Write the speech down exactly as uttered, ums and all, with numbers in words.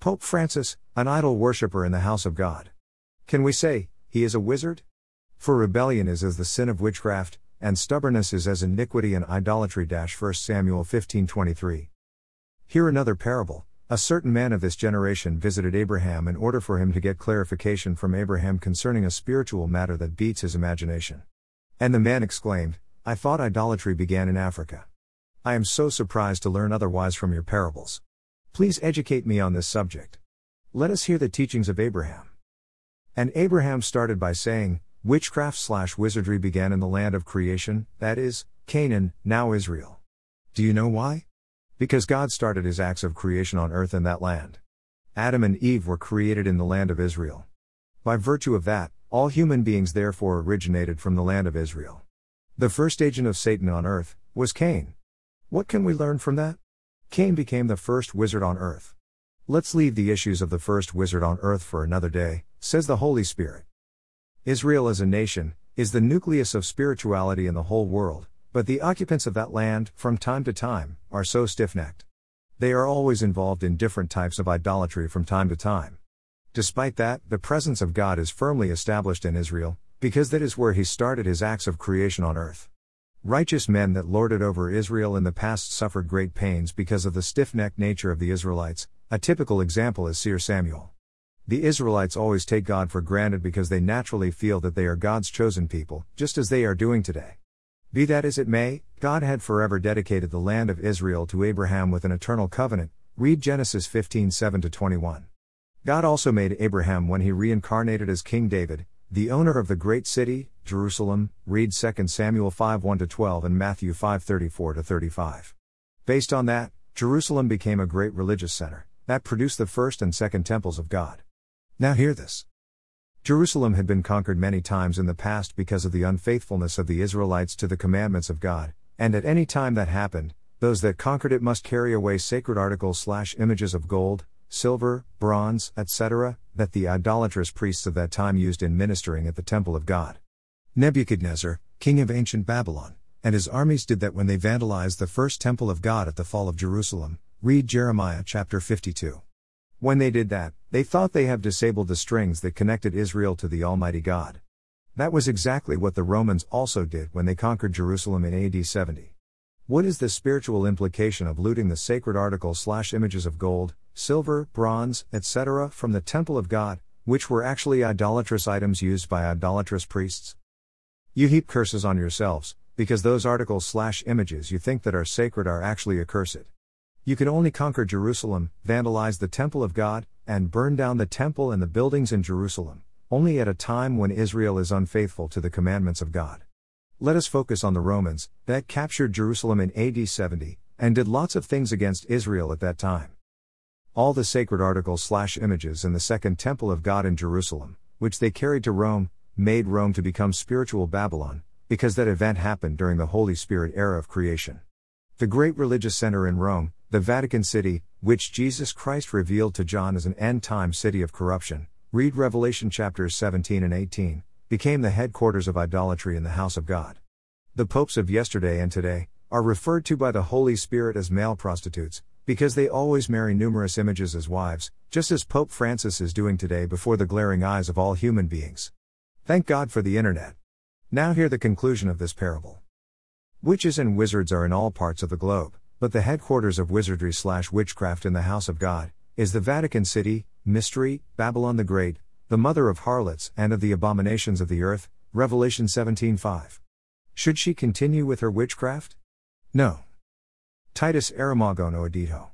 Pope Francis, an idol worshipper in the house of God. Can we say, he is a wizard? For rebellion is as the sin of witchcraft, and stubbornness is as iniquity and idolatry. First Samuel fifteen twenty-three. Here another parable. A certain man of this generation visited Abraham in order for him to get clarification from Abraham concerning a spiritual matter that beats his imagination. And the man exclaimed, I thought idolatry began in Africa. I am so surprised to learn otherwise from your parables. Please educate me on this subject. Let us hear the teachings of Abraham. And Abraham started by saying, Witchcraft slash wizardry began in the land of creation, that is, Canaan, now Israel. Do you know why? Because God started his acts of creation on earth in that land. Adam and Eve were created in the land of Israel. By virtue of that, all human beings therefore originated from the land of Israel. The first agent of Satan on earth was Cain. What can we learn from that? Cain became the first wizard on earth. Let's leave the issues of the first wizard on earth for another day, says the Holy Spirit. Israel as a nation is the nucleus of spirituality in the whole world, but the occupants of that land, from time to time, are so stiff-necked. They are always involved in different types of idolatry from time to time. Despite that, the presence of God is firmly established in Israel, because that is where he started his acts of creation on earth. Righteous men that lorded over Israel in the past suffered great pains because of the stiff-necked nature of the Israelites. A typical example is Seer Samuel. The Israelites always take God for granted because they naturally feel that they are God's chosen people, just as they are doing today. Be that as it may, God had forever dedicated the land of Israel to Abraham with an eternal covenant. Read Genesis fifteen seven to twenty-one. God also made Abraham when he reincarnated as King David, the owner of the great city, Jerusalem. Read Second Samuel five one to twelve and Matthew five thirty-four to thirty-five. Based on that, Jerusalem became a great religious center, that produced the first and second temples of God. Now hear this. Jerusalem had been conquered many times in the past because of the unfaithfulness of the Israelites to the commandments of God, and at any time that happened, those that conquered it must carry away sacred articles slash images of gold, silver, bronze, et cetera, that the idolatrous priests of that time used in ministering at the temple of God. Nebuchadnezzar, king of ancient Babylon, and his armies did that when they vandalized the first temple of God at the fall of Jerusalem. Read Jeremiah chapter fifty-two. When they did that, they thought they have disabled the strings that connected Israel to the Almighty God. That was exactly what the Romans also did when they conquered Jerusalem in A D seventy. What is the spiritual implication of looting the sacred articles slash images of gold, silver, bronze, et cetera from the temple of God, which were actually idolatrous items used by idolatrous priests? You heap curses on yourselves, because those articles slash images you think that are sacred are actually accursed. You could only conquer Jerusalem, vandalize the temple of God, and burn down the temple and the buildings in Jerusalem, only at a time when Israel is unfaithful to the commandments of God. Let us focus on the Romans, that captured Jerusalem in A D seventy, and did lots of things against Israel at that time. All the sacred articles slash images in the second temple of God in Jerusalem, which they carried to Rome, made Rome to become spiritual Babylon, because that event happened during the Holy Spirit era of creation. The great religious center in Rome, the Vatican City, which Jesus Christ revealed to John as an end-time city of corruption, read Revelation chapters seventeen and eighteen, became the headquarters of idolatry in the house of God. The popes of yesterday and today are referred to by the Holy Spirit as male prostitutes, because they always marry numerous images as wives, just as Pope Francis is doing today before the glaring eyes of all human beings. Thank God for the internet. Now hear the conclusion of this parable. Witches and wizards are in all parts of the globe, but the headquarters of wizardry slash witchcraft in the house of God is the Vatican City, Mystery, Babylon the Great, the mother of harlots and of the abominations of the earth, Revelation seventeen five. Should she continue with her witchcraft? No. Titus Aramagono Odito.